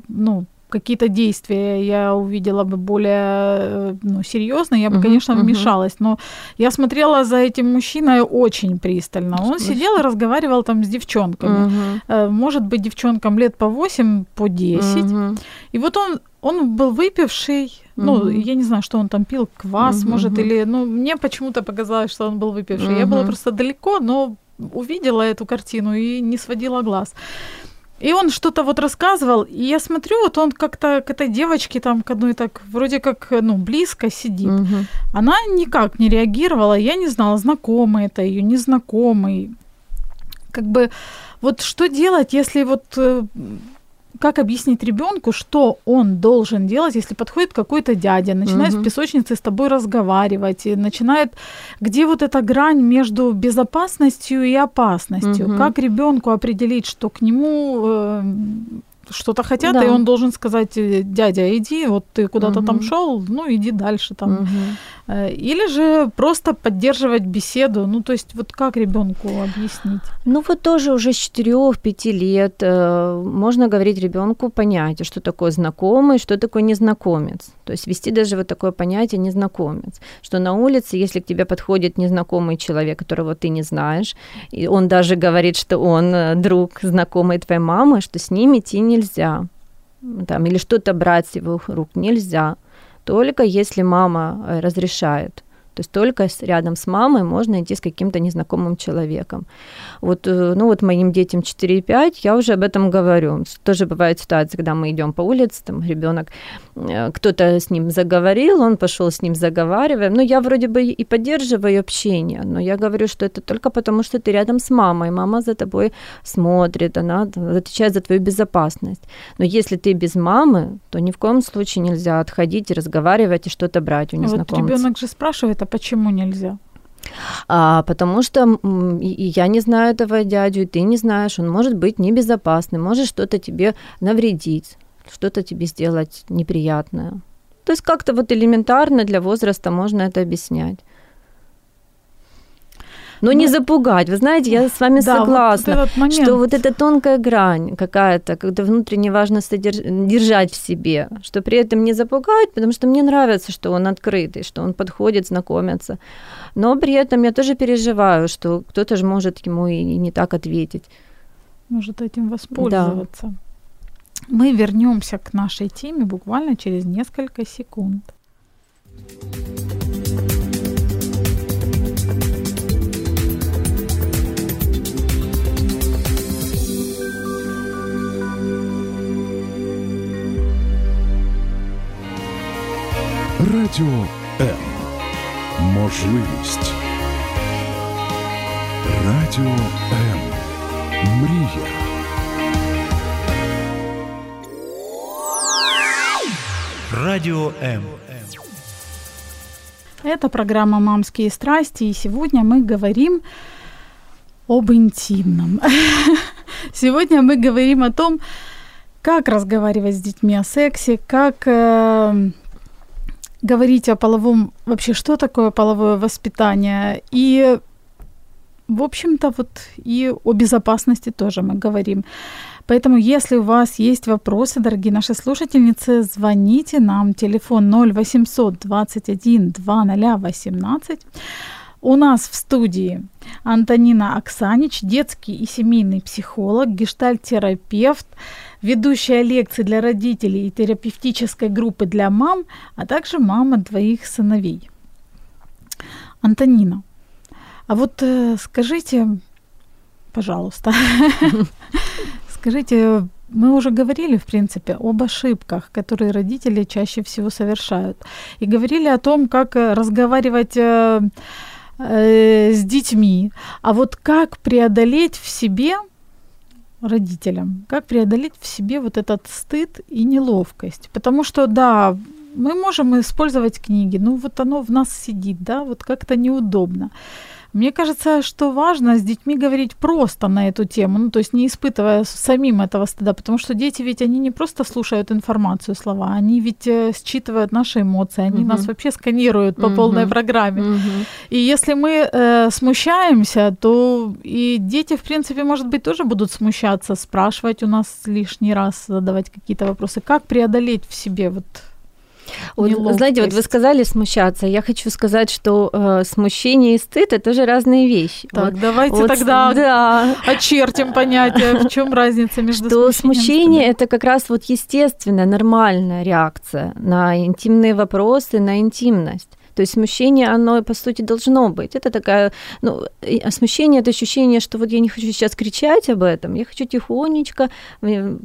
какие-то действия я увидела бы более серьёзно, я бы, конечно, вмешалась. Но я смотрела за этим мужчиной очень пристально. Он сидел и разговаривал там с девчонками. Может быть, девчонкам лет по 8, по 10. И вот он был выпивший. Я не знаю, что он там пил, квас, может, или... мне почему-то показалось, что он был выпивший. Я была просто далеко, но увидела эту картину и не сводила глаз. И он что-то вот рассказывал, и я смотрю, вот он как-то к этой девочке там, к одной так, вроде как, близко сидит. Она никак не реагировала, я не знала, знакомый это её, незнакомый. Как бы вот что делать, если вот... Как объяснить ребёнку, что он должен делать, если подходит какой-то дядя, начинает в песочнице с тобой разговаривать, и начинает... Где вот эта грань между безопасностью и опасностью? Как ребёнку определить, что к нему что-то хотят, да, и он должен сказать: «Дядя, иди, вот ты куда-то там шёл, иди дальше там». Или же просто поддерживать беседу. То есть вот как ребёнку объяснить? Вот тоже уже с 4-5 лет можно говорить ребёнку понятие, что такое знакомый, что такое незнакомец. То есть вести даже вот такое понятие незнакомец. Что на улице, если к тебе подходит незнакомый человек, которого ты не знаешь, и он даже говорит, что он друг знакомый твоей мамы, что с ним идти нельзя. Или что-то брать с его рук нельзя. Только если мама разрешает. То есть только рядом с мамой можно идти с каким-то незнакомым человеком. Вот моим детям 4-5 я уже об этом говорю. Тоже бывают ситуации, когда мы идём по улице, там ребёнок, кто-то с ним заговорил, он пошёл с ним заговариваем. Я вроде бы и поддерживаю общение, но я говорю, что это только потому, что ты рядом с мамой, мама за тобой смотрит, она отвечает за твою безопасность. Но если ты без мамы, то ни в коем случае нельзя отходить и разговаривать, и что-то брать у незнакомца. Вот ребёнок же спрашивает: а почему нельзя? Потому что и я не знаю этого дядю, и ты не знаешь, он может быть небезопасным, может что-то тебе навредить, что-то тебе сделать неприятное. То есть как-то элементарно для возраста можно это объяснять. но не запугать. Вы знаете, я с вами согласна, вот что вот эта тонкая грань какая-то, когда внутренне важно держать в себе, что при этом не запугать, потому что мне нравится, что он открытый, что он подходит, знакомится. Но при этом я тоже переживаю, что кто-то же может ему и не так ответить. Может этим воспользоваться. Да. Мы вернемся к нашей теме буквально через несколько секунд. Радіо М. Можливість. Радіо М. Мрія. Радио М. Это программа «Мамские страсти», и сегодня мы говорим об интимном. Сегодня мы говорим о том, как разговаривать с детьми о сексе, как говорить о половом... Вообще, что такое половое воспитание? И, в общем-то, вот и о безопасности тоже мы говорим. Поэтому, если у вас есть вопросы, дорогие наши слушательницы, звоните нам. Телефон 0800 21 2018. У нас в студии Антонина Оксанич, детский и семейный психолог, гештальт-терапевт, ведущая лекций для родителей и терапевтической группы для мам, а также мама двоих сыновей. Антонина, а вот скажите, пожалуйста... Скажите, мы уже говорили, в принципе, об ошибках, которые родители чаще всего совершают. И говорили о том, как разговаривать с детьми. А вот как преодолеть в себе, родителям, как преодолеть в себе вот этот стыд и неловкость? Потому что, да, мы можем использовать книги, но вот оно в нас сидит, да, вот как-то неудобно. Мне кажется, что важно с детьми говорить просто на эту тему, ну, то есть не испытывая самим этого стыда, потому что дети ведь, они не просто слушают информацию, слова, они ведь считывают наши эмоции, они нас вообще сканируют по полной программе. И если мы смущаемся, то и дети, в принципе, может быть, тоже будут смущаться, спрашивать у нас лишний раз, задавать какие-то вопросы. Как преодолеть в себе вот... Вот, знаете, вот вы сказали смущаться. Я хочу сказать, что смущение и стыд — это же разные вещи. Так, вот, давайте вот, тогда очертим понятие, в чем разница между смущением. Что смущение — это как раз вот естественная, нормальная реакция на интимные вопросы, на интимность. То есть смущение, оно, по сути, должно быть. Это такая, ну, смущение — это ощущение, что вот я не хочу сейчас кричать об этом, я хочу тихонечко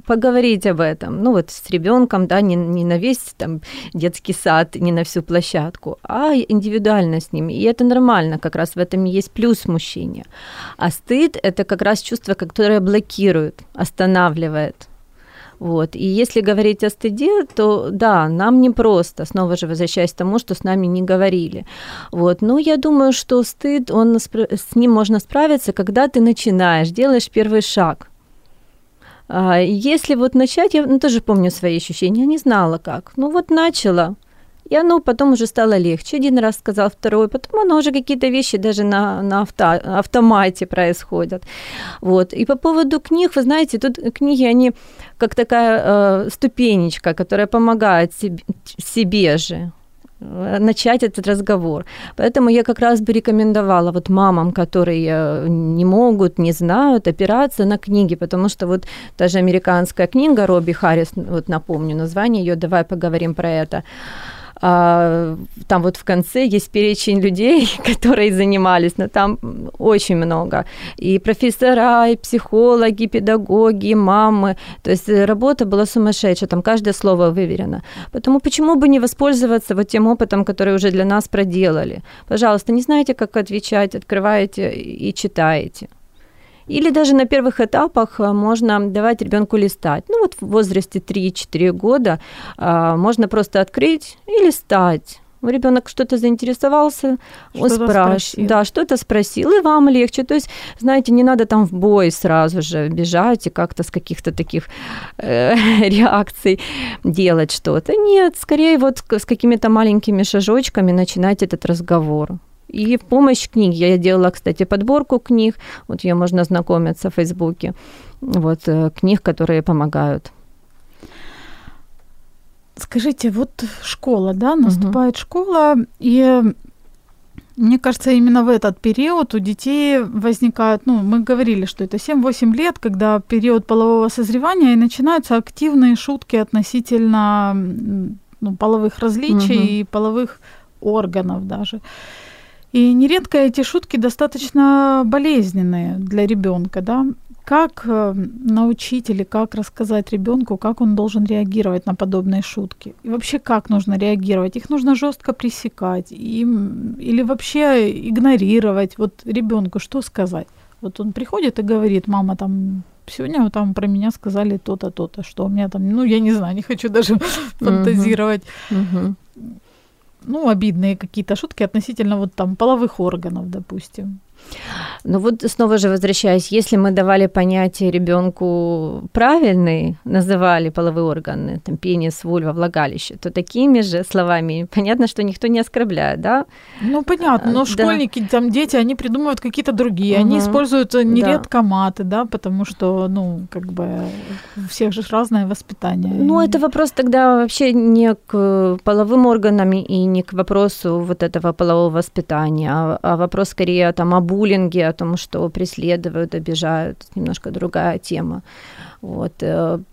поговорить об этом. Ну, вот с ребенком, да, не на весь там детский сад, не на всю площадку, а индивидуально с ними. И это нормально, как раз в этом и есть плюс смущения. А стыд — это как раз чувство, которое блокирует, останавливает. Вот. И если говорить о стыде, то да, нам непросто, снова же возвращаясь к тому, что с нами не говорили. Вот. Но я думаю, что стыд, с ним можно справиться, когда ты начинаешь, делаешь первый шаг. Если вот начать, я тоже помню свои ощущения, я не знала как, ну вот начала. И оно потом уже стало легче. Один раз сказал, второй. Потом оно уже какие-то вещи даже на автомате происходят. Вот. И по поводу книг, вы знаете, тут книги, они как такая ступенечка, которая помогает себе же начать этот разговор. Поэтому я как раз бы рекомендовала вот мамам, которые не могут, не знают, опираться на книги, потому что вот та же американская книга Робби Харрис, вот напомню название ее, давай поговорим про это. Там вот в конце есть перечень людей, которые занимались, но там очень много. И профессора, и психологи, и педагоги, и мамы. То есть работа была сумасшедшая, там каждое слово выверено. Потому почему бы не воспользоваться вот тем опытом, который уже для нас проделали? Пожалуйста, не знаете, как отвечать, открываете и читаете. Или даже на первых этапах можно давать ребенку листать. Ну вот в возрасте 3-4 года можно просто открыть и листать. Ребенок что-то заинтересовался, он спрашивает, да, что-то спросил, и вам легче. То есть, знаете, не надо там в бой сразу же бежать и как-то с каких-то таких реакций делать что-то. Нет, скорее вот с какими-то маленькими шажочками начинать этот разговор. И в помощь книг. Я делала, кстати, подборку книг. Вот ее можно ознакомиться в Фейсбуке. Вот книг, которые помогают. Скажите, вот школа, да, наступает школа, и мне кажется, именно в этот период у детей возникают, ну, мы говорили, что это 7-8 лет, когда период полового созревания, и начинаются активные шутки относительно, ну, половых различий и половых органов даже. И нередко эти шутки достаточно болезненные для ребенка, да. Как научить или как рассказать ребенку, как он должен реагировать на подобные шутки? И вообще, как нужно реагировать? Их нужно жестко пресекать или вообще игнорировать? Вот ребенку что сказать? Вот он приходит и говорит: мама, там сегодня там про меня сказали то-то, то-то, что у меня там, ну, я не знаю, не хочу даже фантазировать. Ну, обидные какие-то шутки относительно вот там половых органов, допустим. Ну вот снова же возвращаясь, если мы давали понятие ребенку правильный, называли половые органы, там, пенис, вульва, влагалище, то такими же словами, понятно, что никто не оскорбляет, да? Ну, понятно, но да. Школьники, там, дети, они придумывают какие-то другие, они используют нередко маты, да, потому что, ну, как бы у всех же разное воспитание. Ну, это вопрос тогда вообще не к половым органам и не к вопросу вот этого полового воспитания, а вопрос скорее там об буллинге, о том, что преследуют, обижают, немножко другая тема. Вот.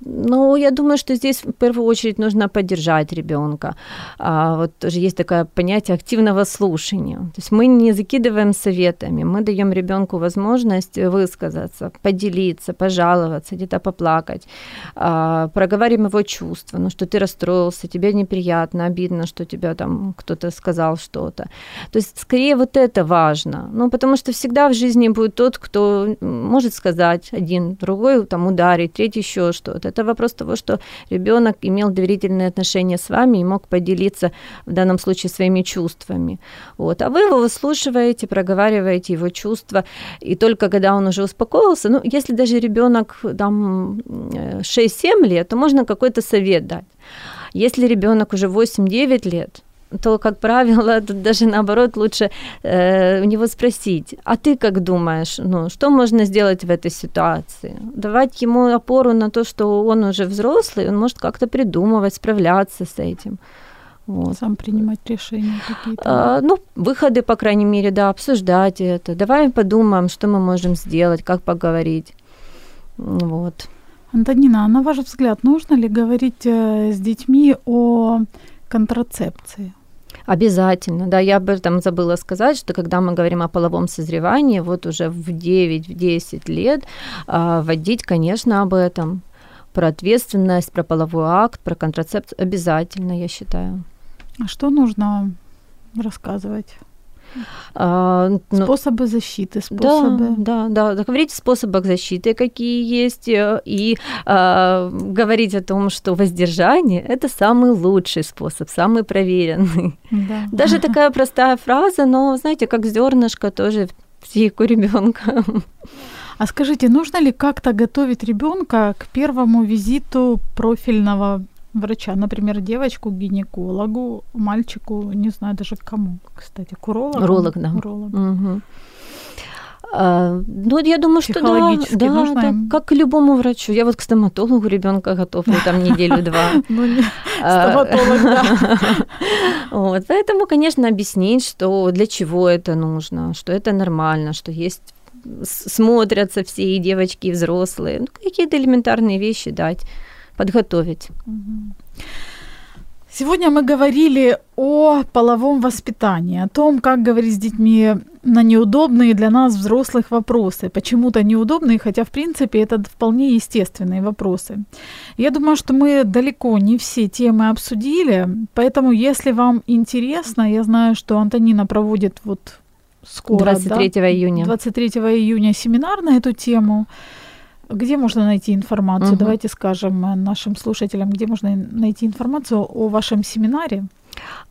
Но я думаю, что здесь в первую очередь нужно поддержать ребенка. Вот тоже есть такое понятие активного слушания. То есть мы не закидываем советами, мы даем ребенку возможность высказаться, поделиться, пожаловаться, где-то поплакать, проговорим его чувства, ну, что ты расстроился, тебе неприятно, обидно, что тебе там кто-то сказал что-то. То есть скорее вот это важно, ну, потому что всегда в жизни будет тот, кто может сказать один, другой там ударить, третий еще что-то. Это вопрос того, что ребенок имел доверительные отношения с вами и мог поделиться в данном случае своими чувствами. Вот. А вы его выслушиваете, проговариваете его чувства, и только когда он уже успокоился, ну, если даже ребенок там 6-7 лет, то можно какой-то совет дать. Если ребенок уже 8-9 лет, то, как правило, тут даже наоборот лучше у него спросить: а ты как думаешь, ну, что можно сделать в этой ситуации? Давать ему опору на то, что он уже взрослый, он может как-то придумывать, справляться с этим. Вот. Сам принимать решения какие-то. Ну, выходы, по крайней мере, да, обсуждать это. Давай подумаем, что мы можем сделать, как поговорить. Вот. Антонина, а на ваш взгляд, нужно ли говорить с детьми о контрацепции? Обязательно, да, я об этом забыла сказать, что когда мы говорим о половом созревании, вот уже в 9-10 лет вводить, конечно, об этом, про ответственность, про половой акт, про контрацепцию, обязательно, я считаю. А что нужно рассказывать? Способы защиты, способы. Да. Говорить о способах защиты, какие есть, и говорить о том, что воздержание – это самый лучший способ, самый проверенный. Да. Даже такая простая фраза, но, знаете, как зернышко тоже в психику ребенка. А скажите, нужно ли как-то готовить ребенка к первому визиту профильного врача, например, девочку к гинекологу, мальчику, не знаю даже к кому, кстати, к урологу. Уролог, да. Уролог. Угу. Ну, я думаю, что да, как к любому врачу. Я вот к стоматологу ребенка готовлю там неделю-два. Стоматолог, да. Поэтому, конечно, объяснить, что для чего это нужно, что это нормально, что есть, смотрятся все и девочки, и взрослые. Ну, какие-то элементарные вещи дать, подготовить. Сегодня мы говорили о половом воспитании, о том, как говорить с детьми на неудобные для нас взрослых вопросы. Почему-то неудобные, хотя, в принципе, это вполне естественные вопросы. Я думаю, что мы далеко не все темы обсудили, поэтому, если вам интересно, я знаю, что Антонина проводит вот скоро, 23 июня семинар на эту тему. Где можно найти информацию? Давайте скажем нашим слушателям, где можно найти информацию о вашем семинаре.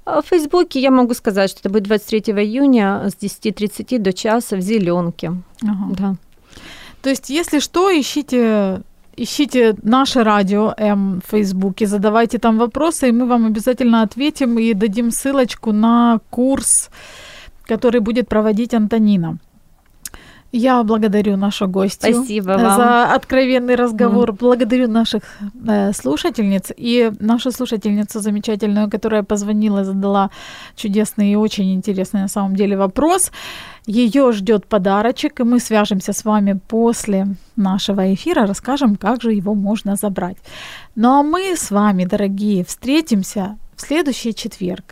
В Фейсбуке я могу сказать, что это будет 23 июня с 10:30 до часа в Зеленке. Да. То есть, если что, ищите наше Радио М в Фейсбуке, задавайте там вопросы, и мы вам обязательно ответим и дадим ссылочку на курс, который будет проводить Антонина. Я благодарю нашу гостью. Спасибо вам за откровенный разговор. Благодарю наших слушательниц и нашу слушательницу замечательную, которая позвонила, задала чудесный и очень интересный на самом деле вопрос. Ее ждет подарочек, и мы свяжемся с вами после нашего эфира, расскажем, как же его можно забрать. Ну а мы с вами, дорогие, встретимся в следующий четверг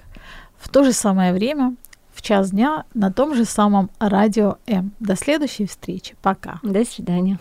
в то же самое время, в час дня на том же самом Радио М. До следующей встречи. Пока. До свидания.